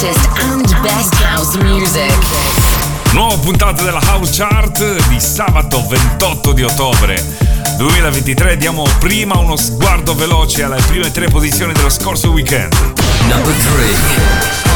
hottest and best house music. Nuova puntata della House Chart di sabato 28 di ottobre 2023, diamo prima uno sguardo veloce alle prime tre posizioni dello scorso weekend. Number 3.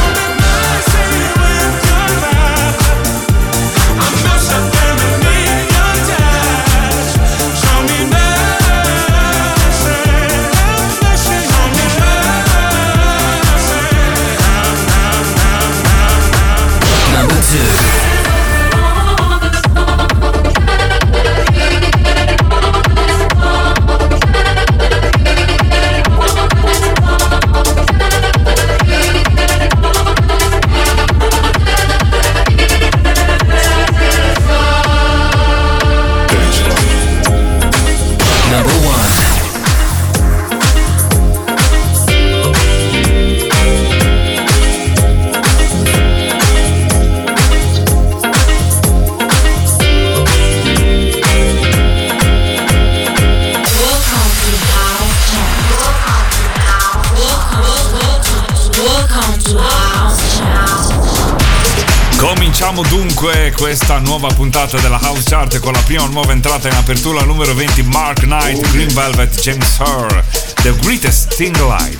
Dunque questa nuova puntata della House Chart con la prima nuova entrata in apertura, numero 20, Mark Knight, Green Velvet, James Horr, The Greatest Thing Alive.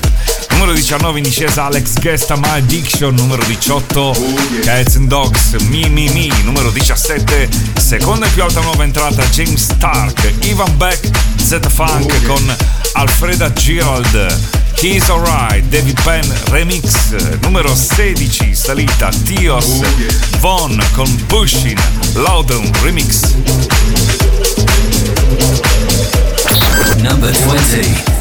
Numero 19 in discesa Alex Gesta, My Addiction. Numero 18 Cats and Dogs, Me Me Me. Numero 17, seconda e più alta nuova entrata, James Stark, Ivan Beck, Z-Funk con Alfreda Gerald, He's Alright, David Penn Remix. Numero 16, salita, Tios, Von Puschin, Loudon Remix. Number 20.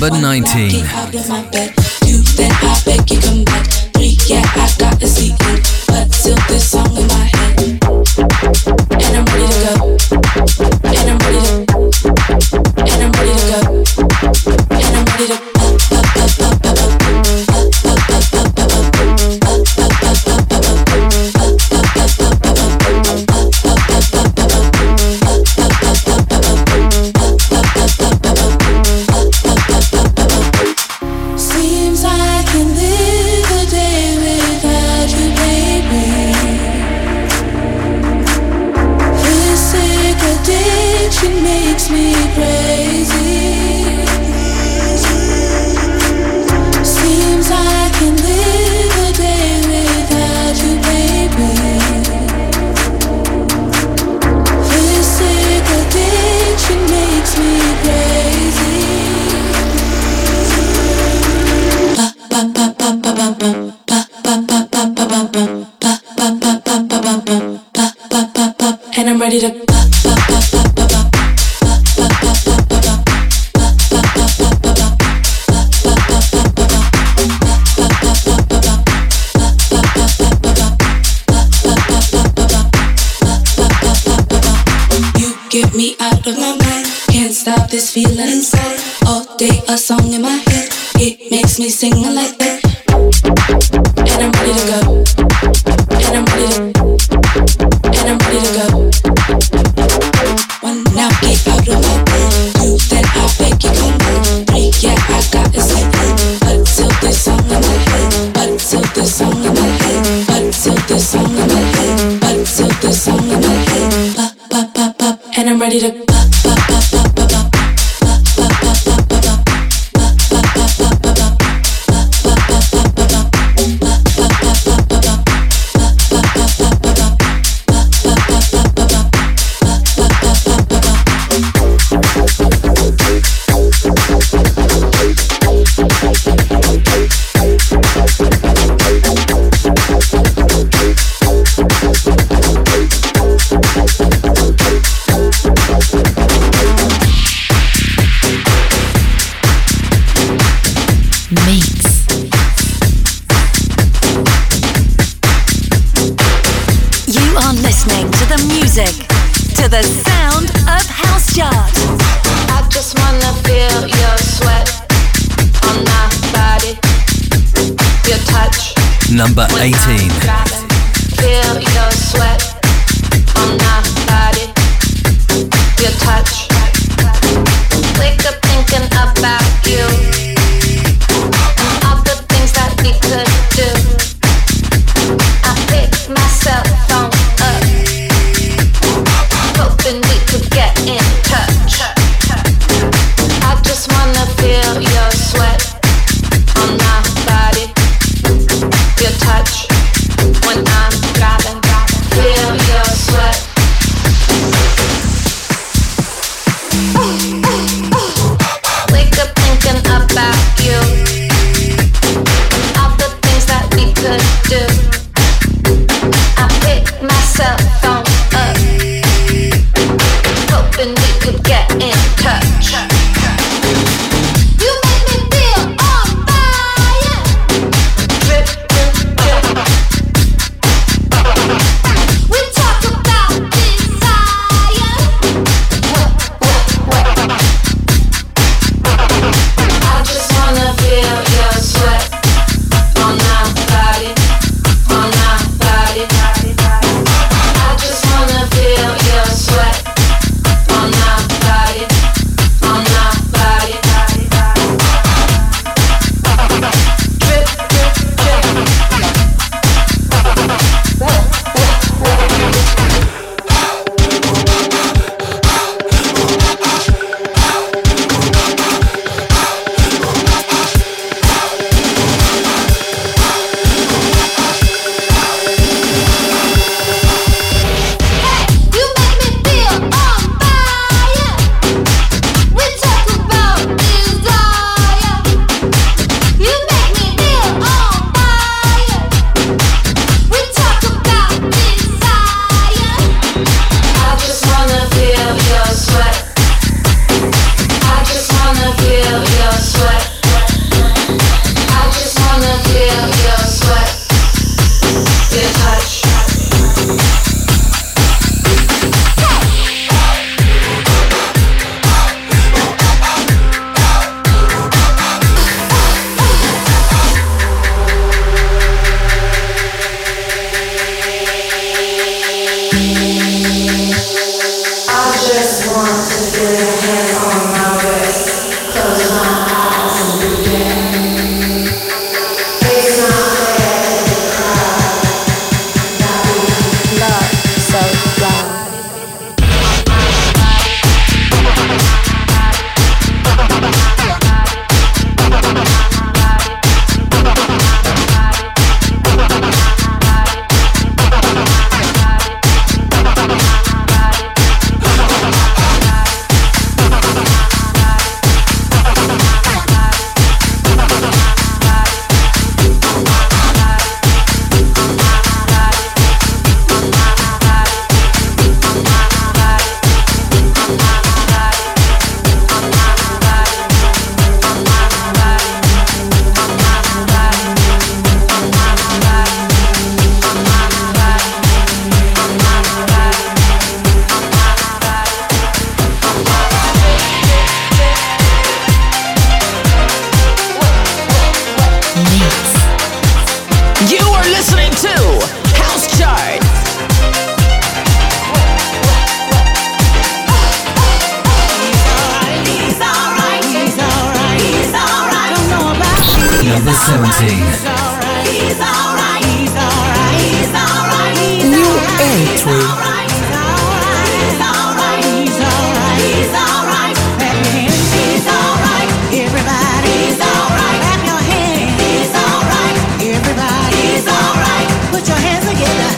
number 19. Number 18. Feel your sweat on my body, your touch. Wake up thinking about you and all the things that we could do. I pick myself on up, hoping we could get in touch. I just wanna feel your sweat on my body. Your touch when I'm driving, feel your sweat. Wake up thinking about you and all the things that we could do. I pick myself on up, hoping we could get in touch. 17. New entry. Everybody's alright. Clap your hands. He's alright. Everybody's alright. Put your hands together.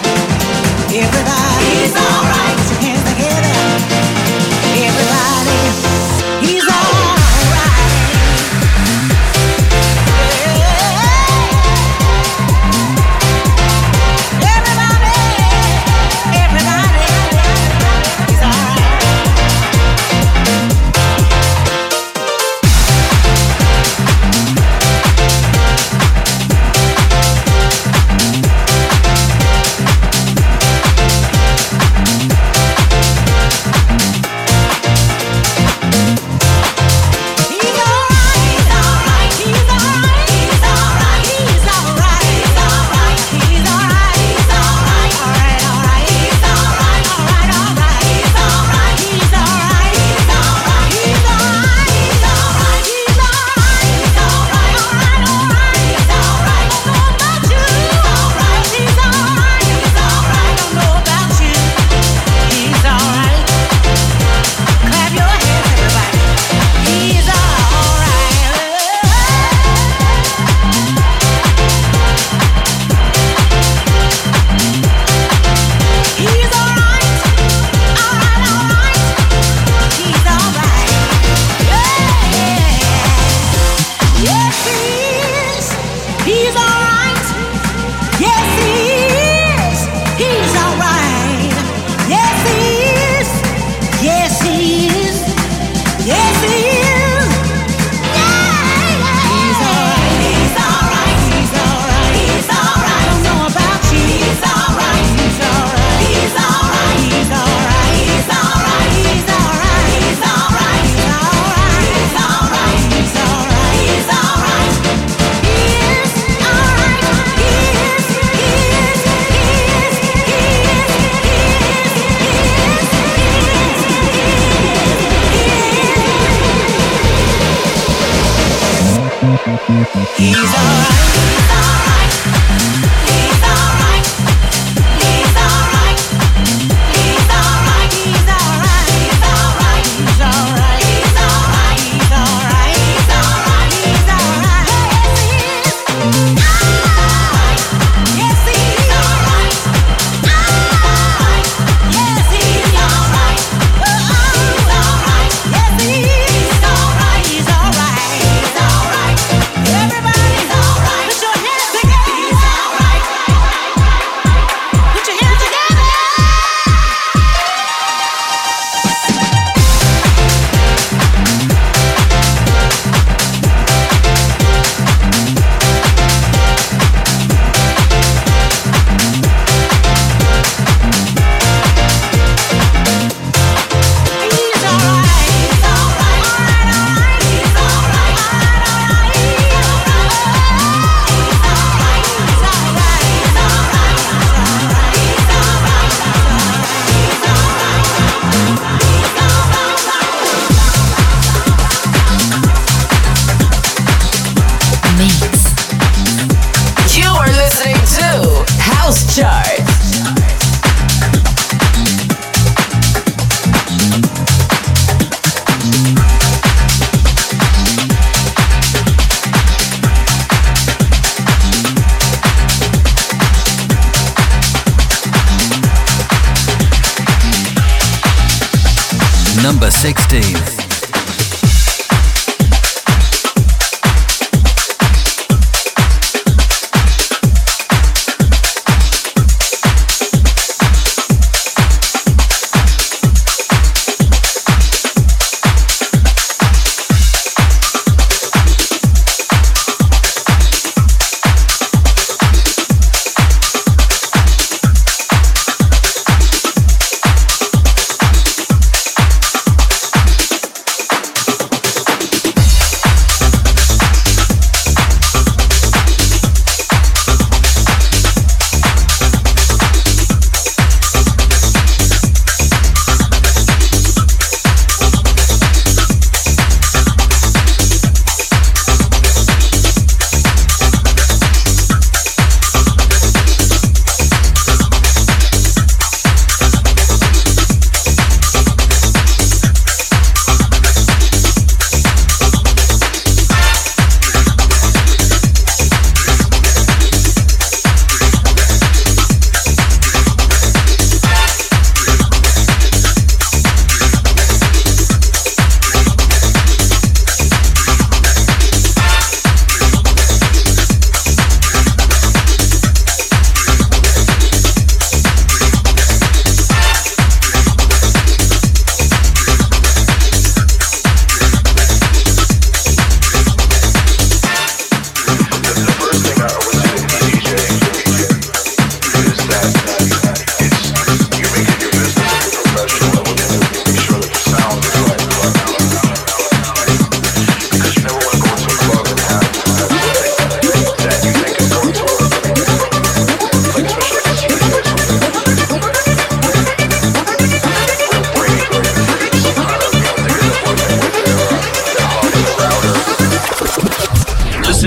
Everybody's alright. Put your hands together. Everybody. He's alright.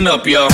listen up, y'all.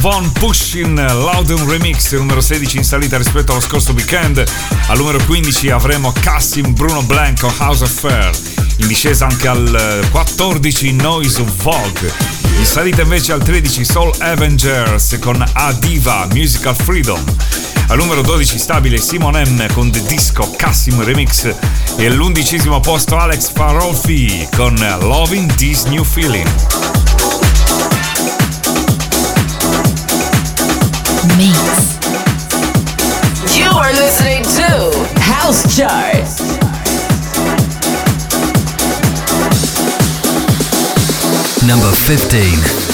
Von Puschin, Loudon Remix, numero 16 in salita rispetto allo scorso weekend. Al numero 15 avremo Cassim Bruno Blanco, House Affair. In discesa anche al 14 Noise of Vogue. In salita invece al 13 Soul Avengers con Adiva Musical Freedom. Al numero 12 stabile Simon M con The Disco Cassim Remix. E all'11° posto Alex Farolfi con Loving This New Feeling. Mix. You are listening to House Chart. Number 15.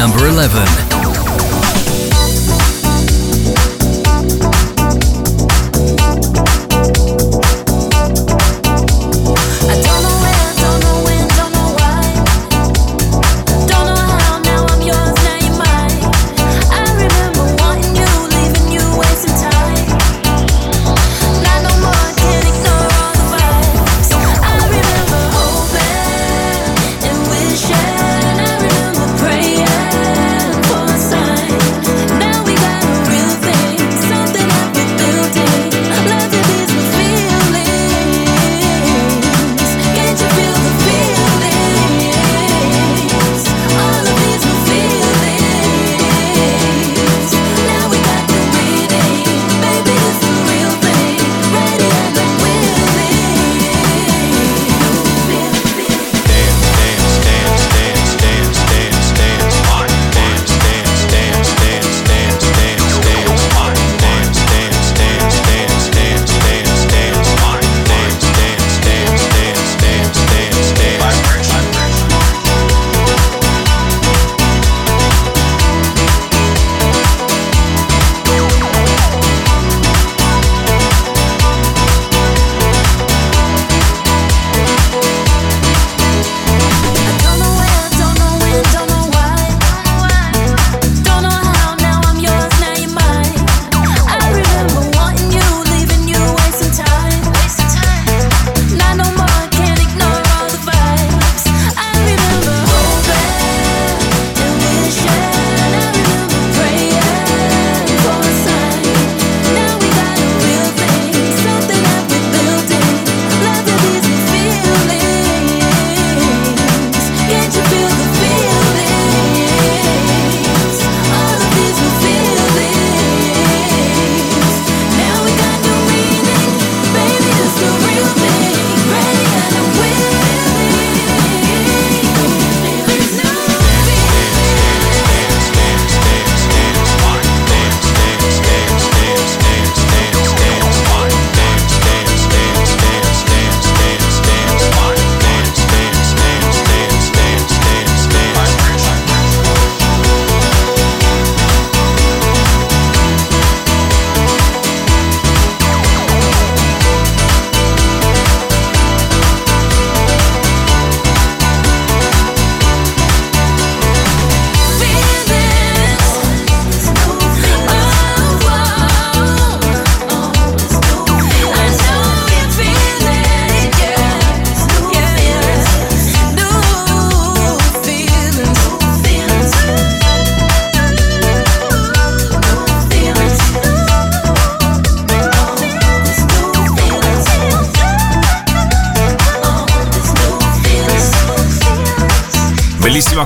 number 11.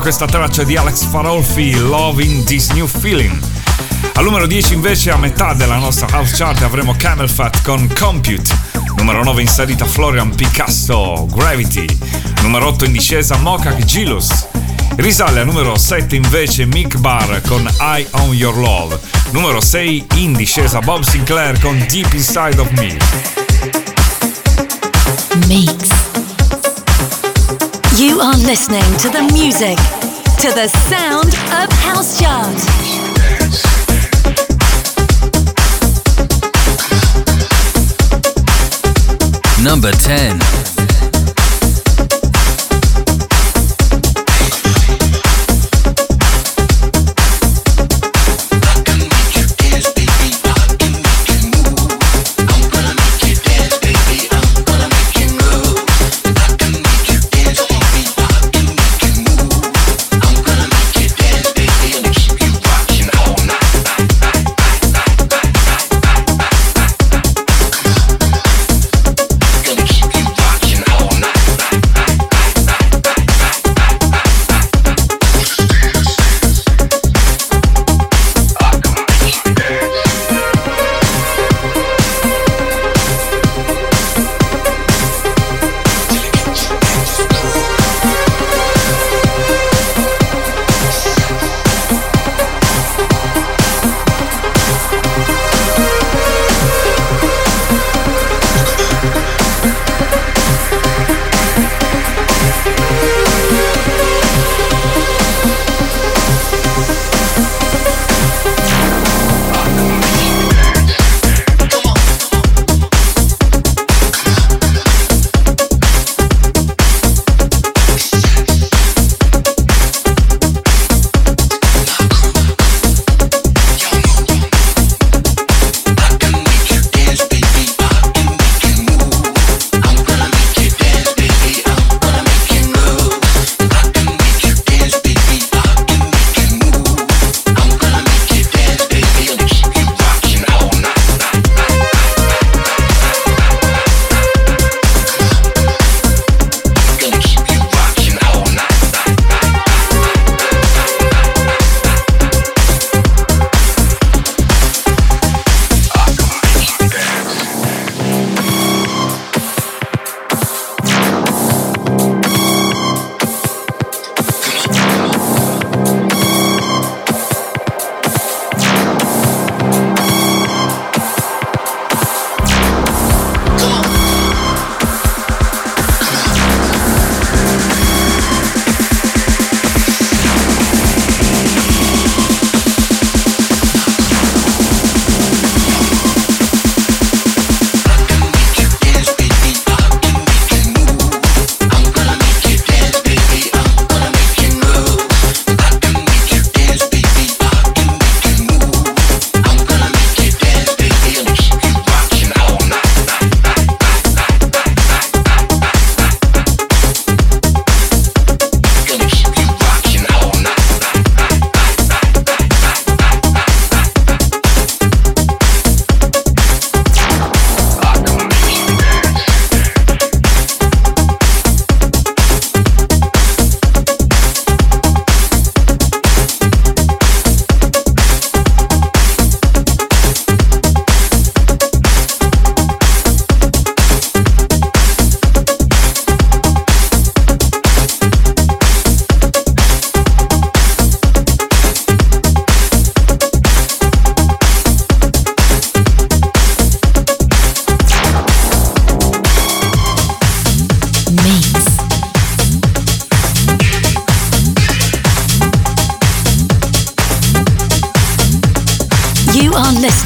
Questa traccia di Alex Farolfi, Loving This New Feeling. Al numero 10 invece, a metà della nostra house chart, avremo CamelPhat con Compute. Numero 9 in salita Florian Picasso, Gravity. Numero 8 in discesa Mokak Gilus. Risale a numero 7 invece Mick Barr con Eye On Your Love. Numero 6 in discesa Bob Sinclair con Deep Inside Of Me. Mix. You are listening to the music, to the sound of House Chart. Number 10.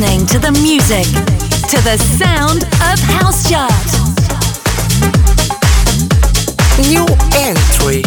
listening to the music, to the sound of House Chart. New entry.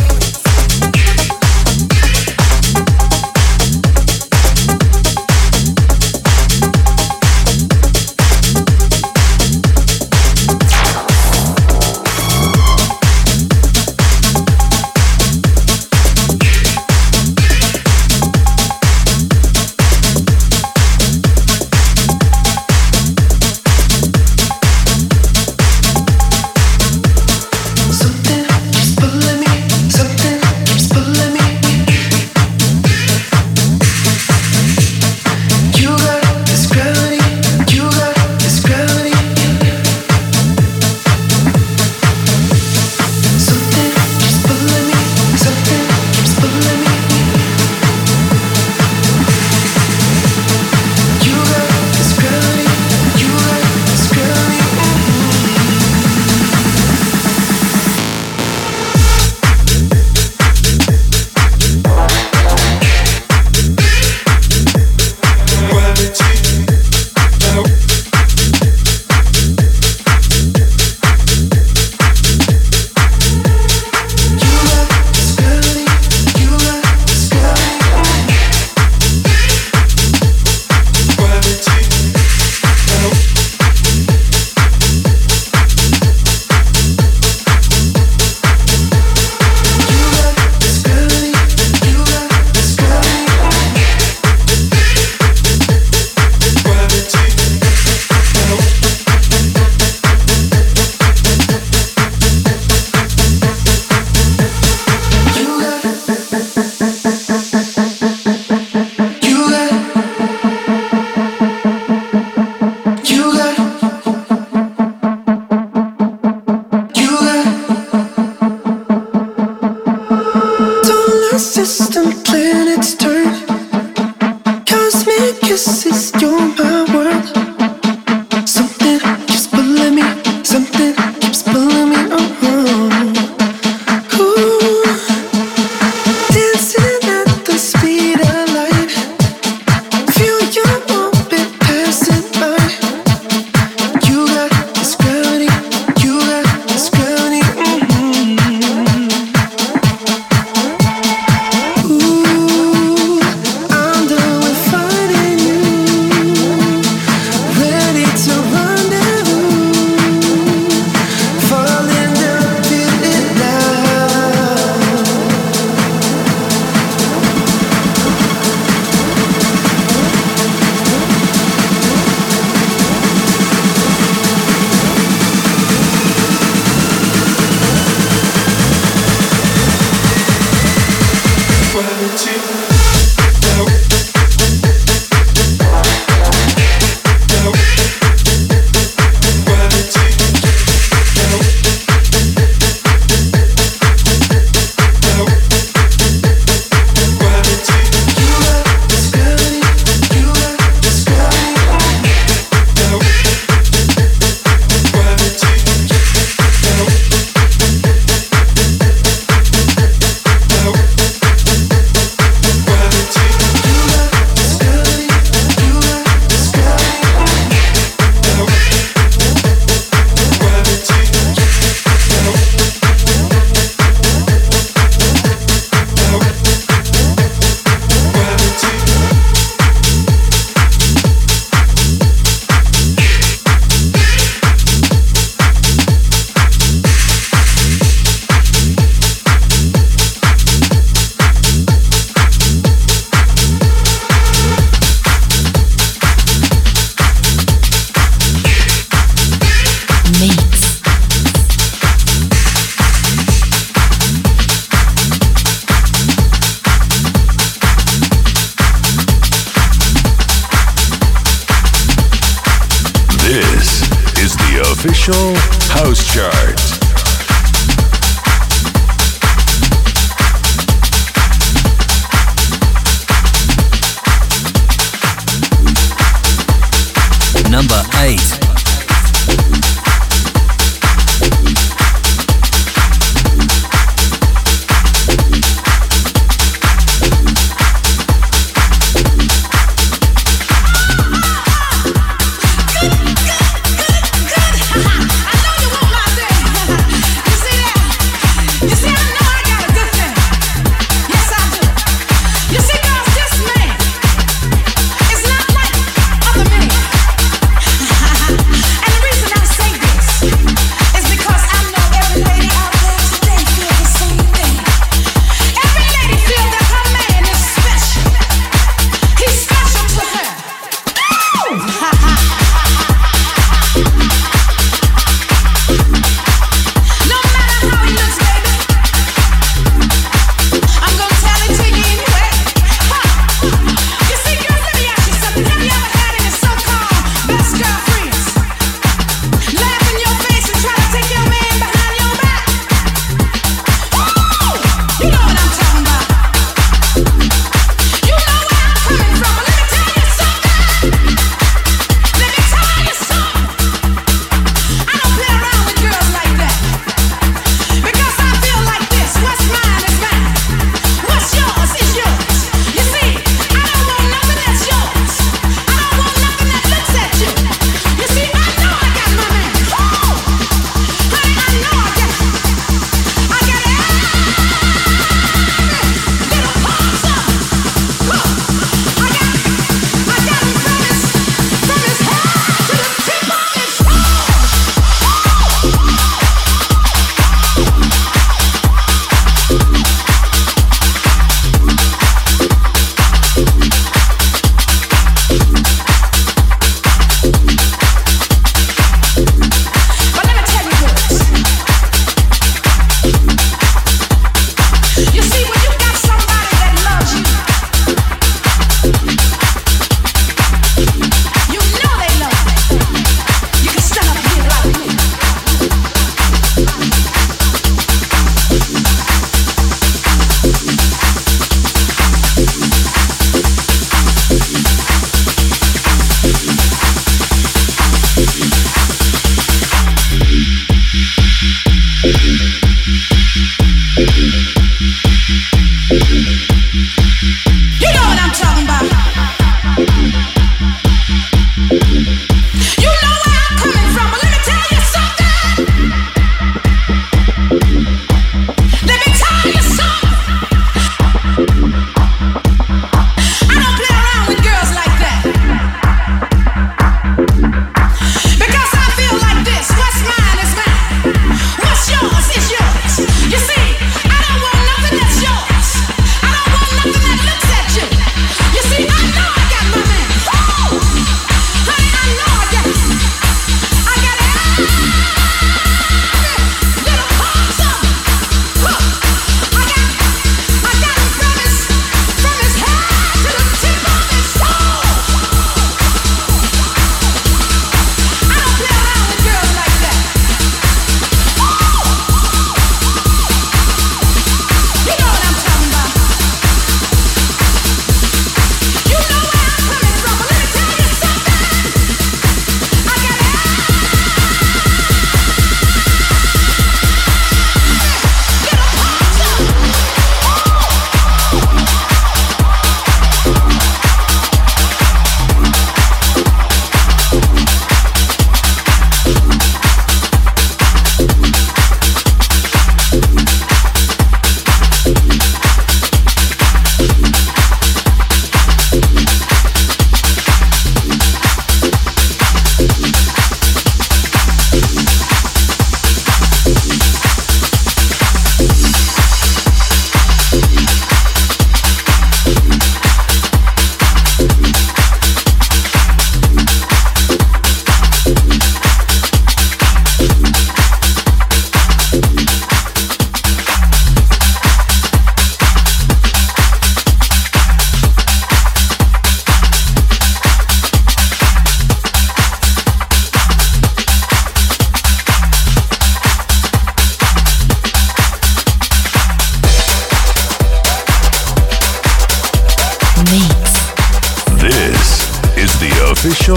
official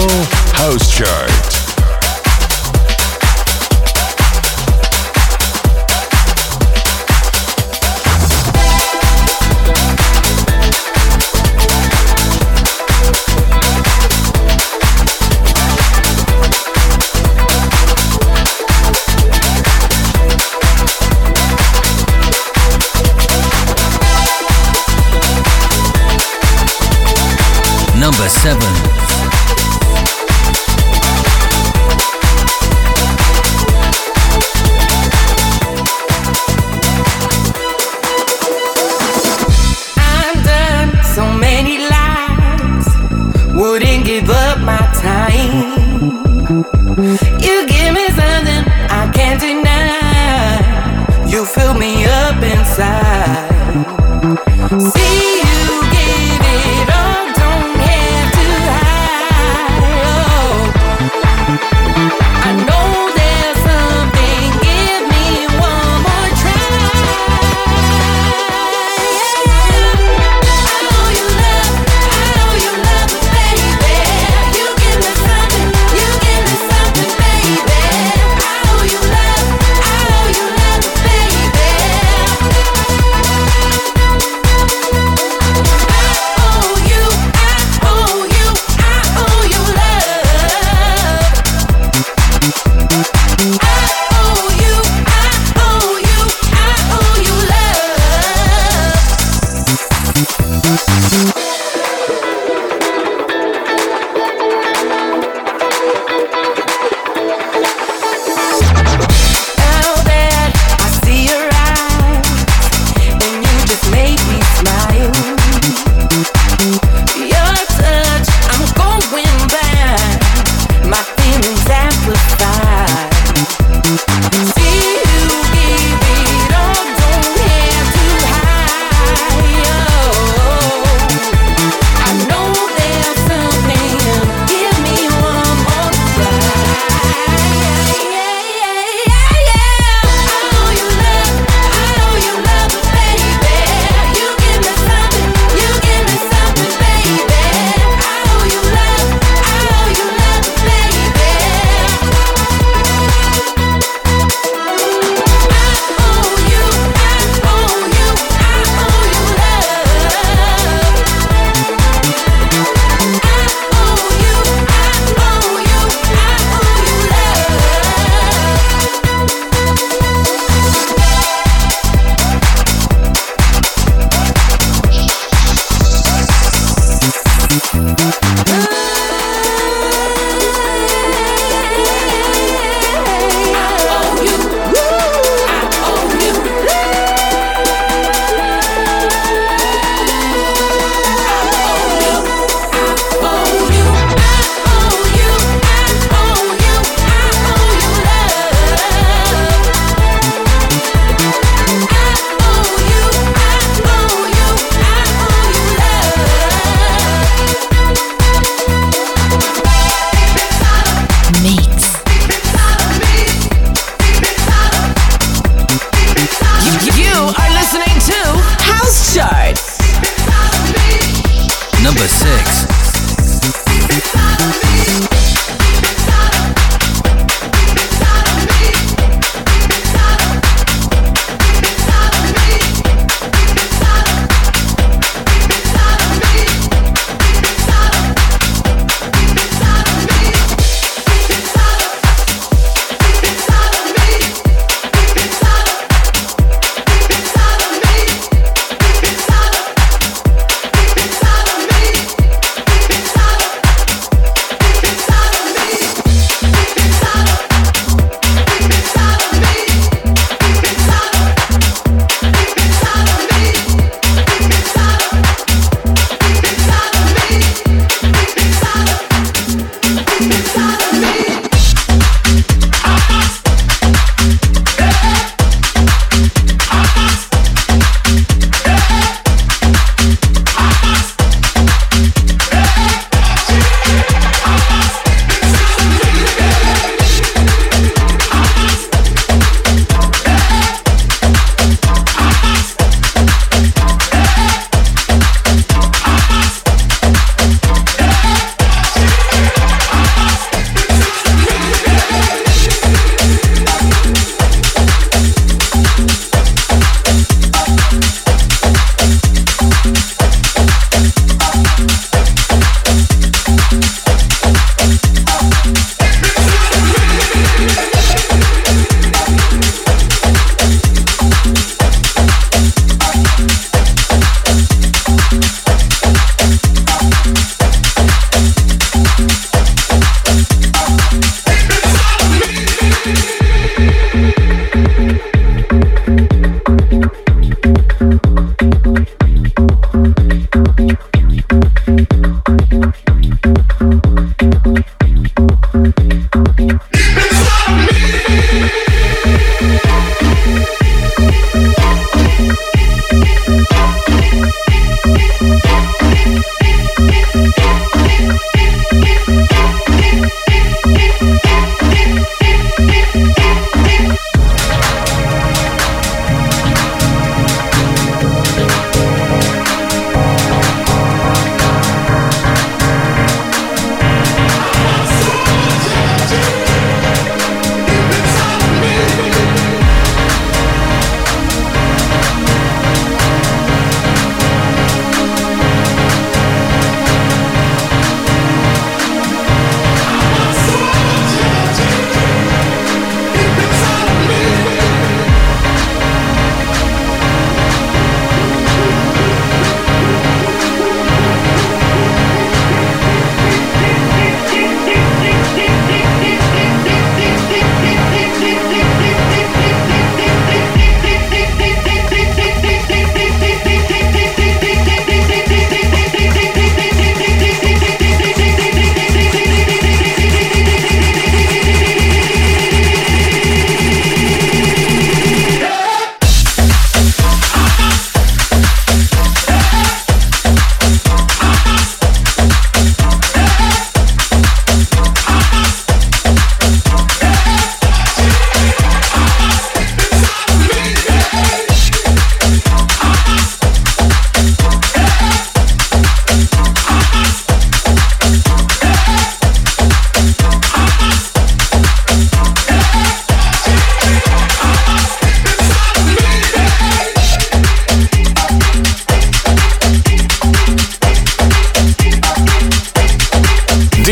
House Chart. Number 7.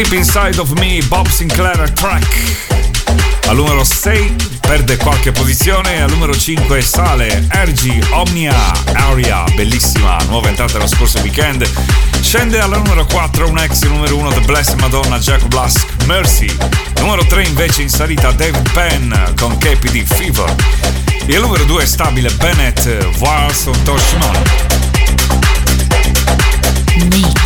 Deep Inside of Me, Bob Sinclair Track. Al numero 6 perde qualche posizione, al numero 5 sale Ergi Omnia, Aria, bellissima, nuova entrata lo scorso weekend. Scende al numero 4 un ex numero 1, The Blessed Madonna, Jack Blask, Mercy. Numero 3 invece in salita David Penn con KPD Fever. E al numero 2 stabile Bennett Wasserton Shimon. Mix.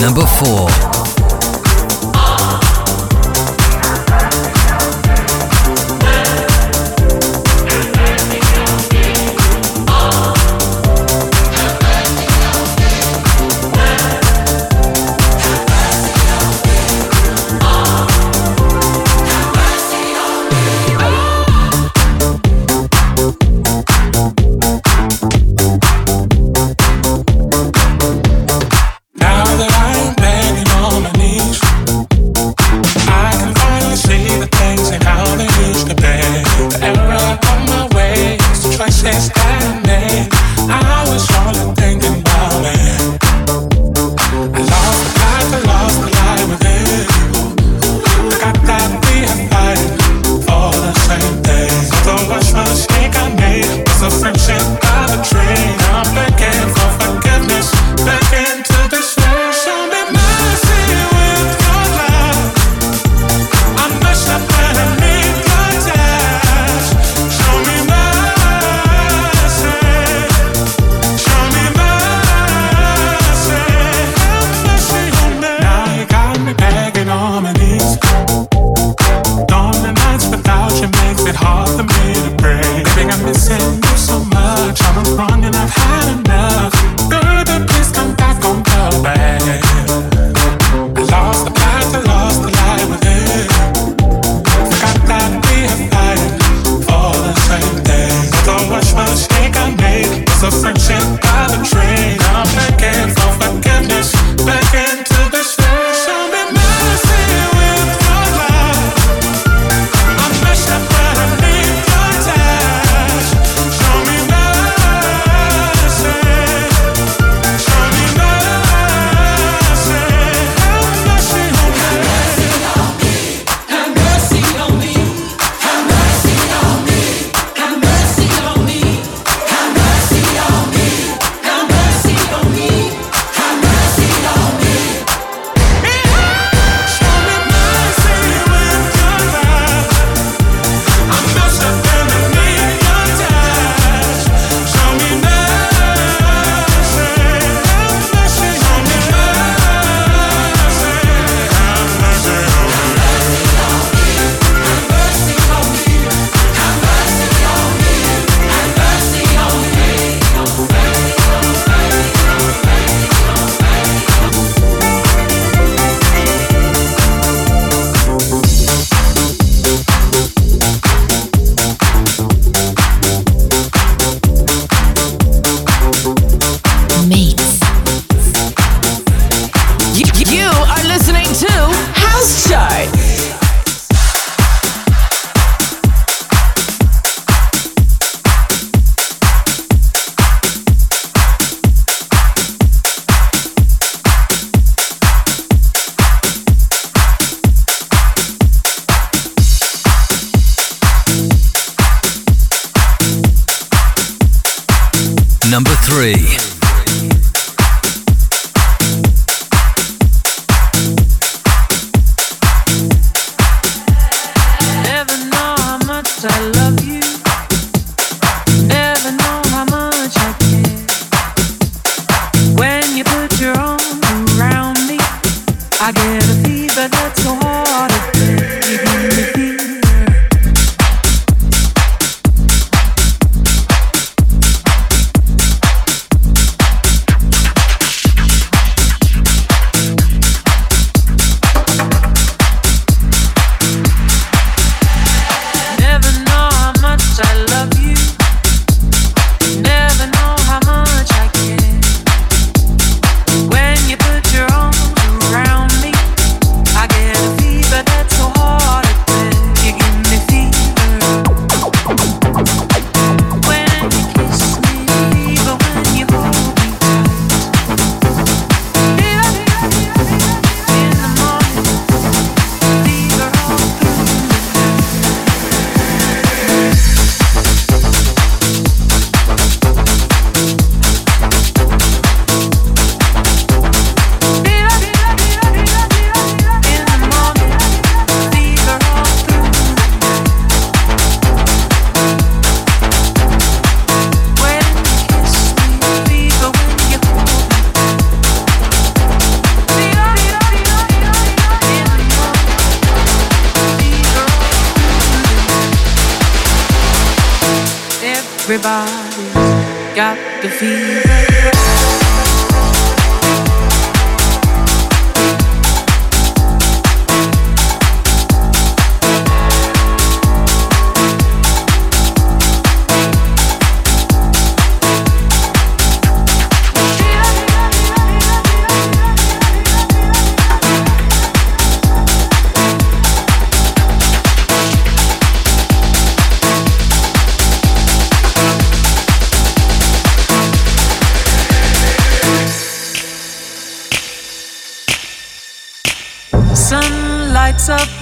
Number 5.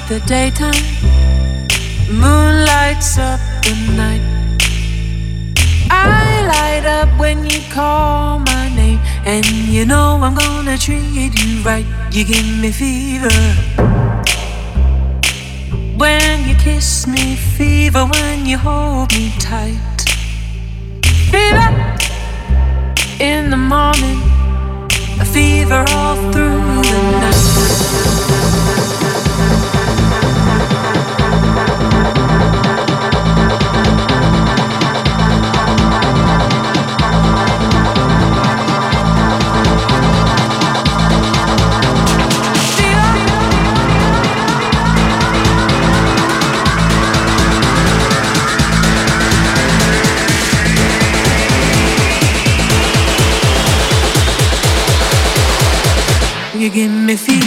The daytime, moon lights up the night. I light up when you call my name, and you know I'm gonna treat you right. You give me fever when you kiss me, fever when you hold me tight. Fever in the morning, a fever all through the night. You give me fever.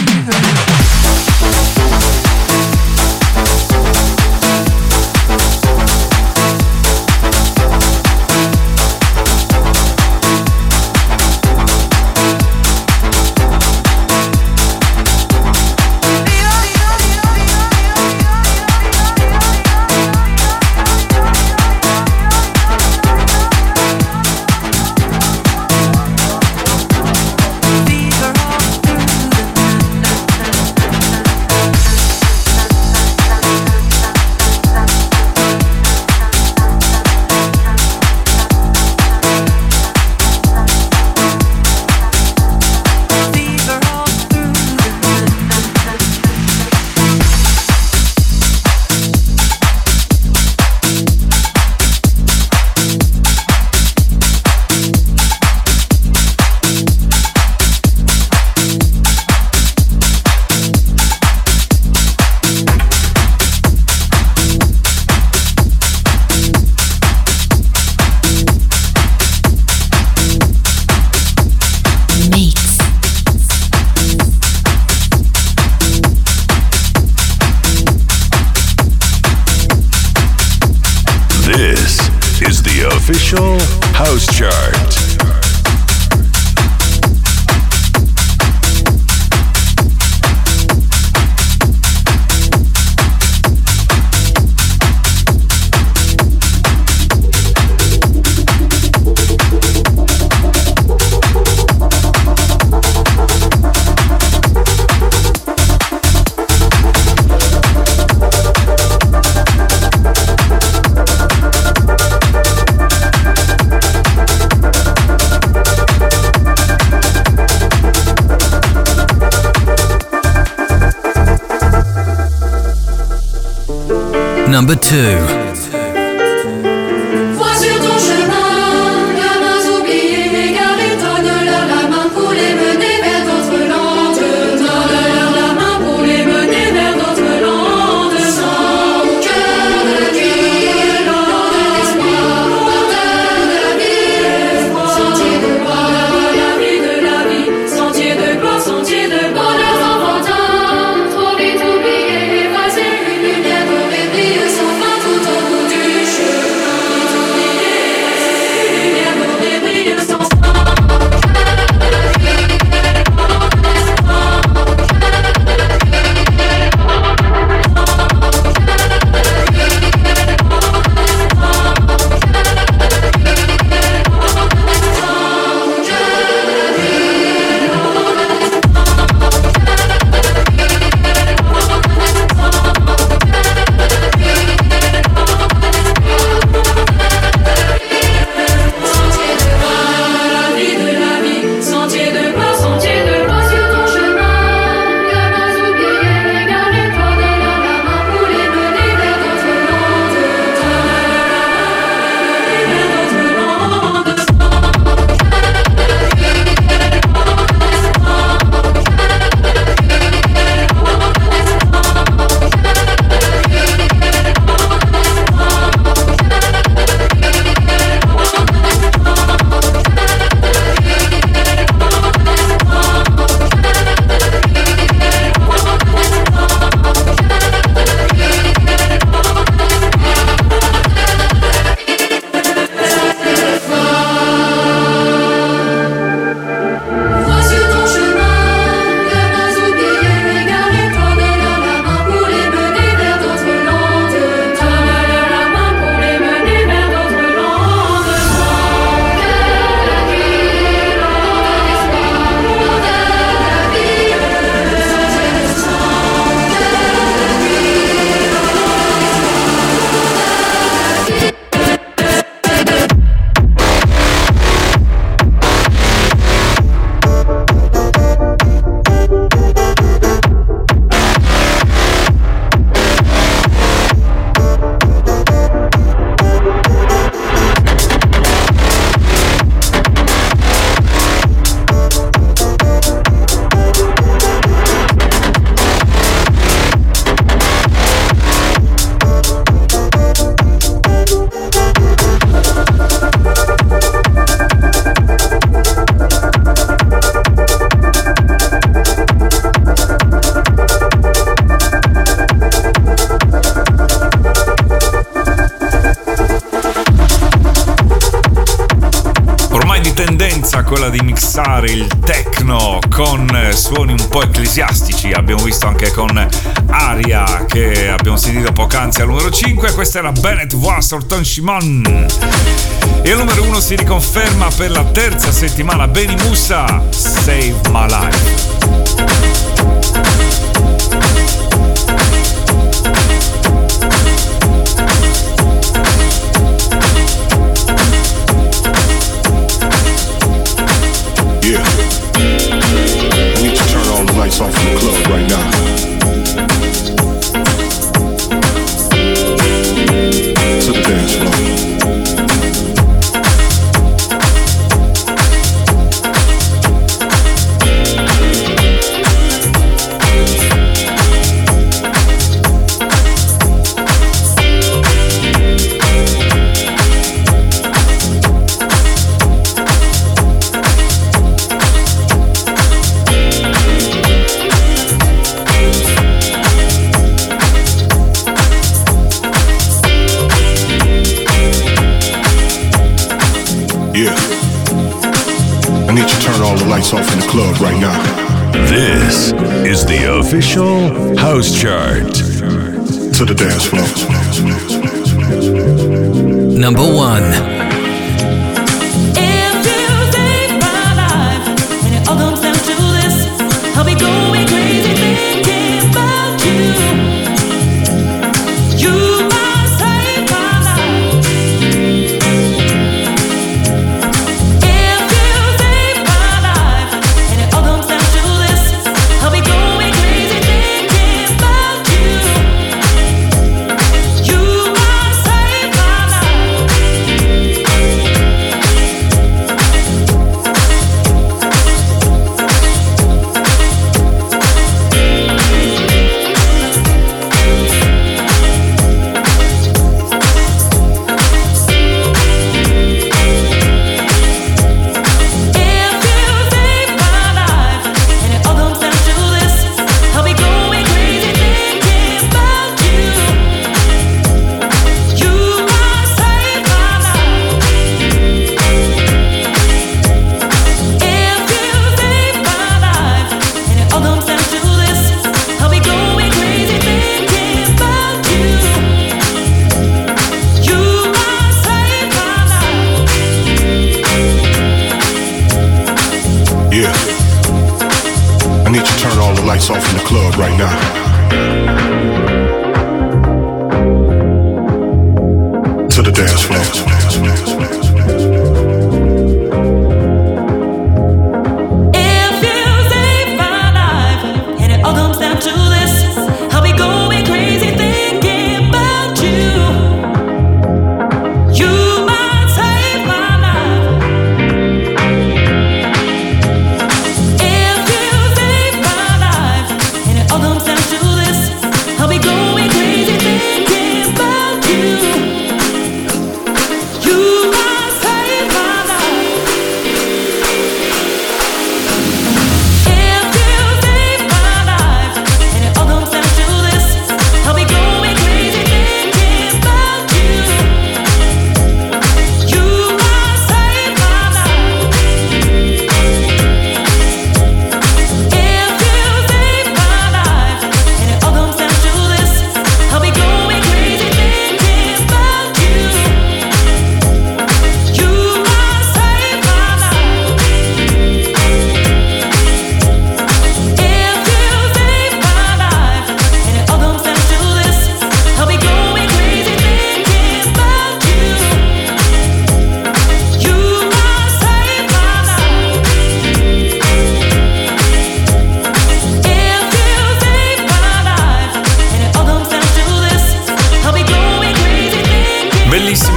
House Chart. Number 2. Il techno con suoni un po' ecclesiastici, abbiamo visto anche con Aria che abbiamo sentito poc'anzi al numero 5, questa era Bennett Wasserton Shimon. E al numero 1 si riconferma per la terza settimana Benny Musa, Save My Life. Off in the club right now. To the dance off in the club right now. This is the official house chart. To the dance floor. Number 1. You turn all the lights off in the club right now. To the dance floor.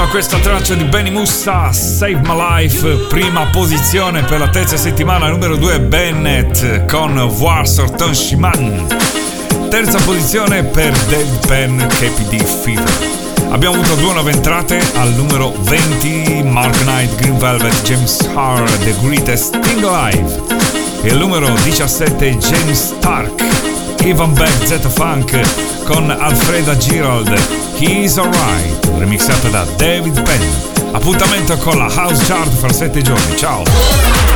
Questa traccia di Benny Musa, Save My Life, prima posizione per la terza settimana, numero 2 Bennett con Wasserton Shimon, terza posizione per David Penn, KPD Fever. Abbiamo avuto due nuove entrate al numero 20, Mark Knight, Green Velvet, James Horr, The Greatest Thing Alive, e al numero 17 James Stark, Ivan Beck, Zeta Funk con Alfreda Gerald, He's Alright, remixata da David Penn. Appuntamento con la House Chart fra 7 giorni. Ciao!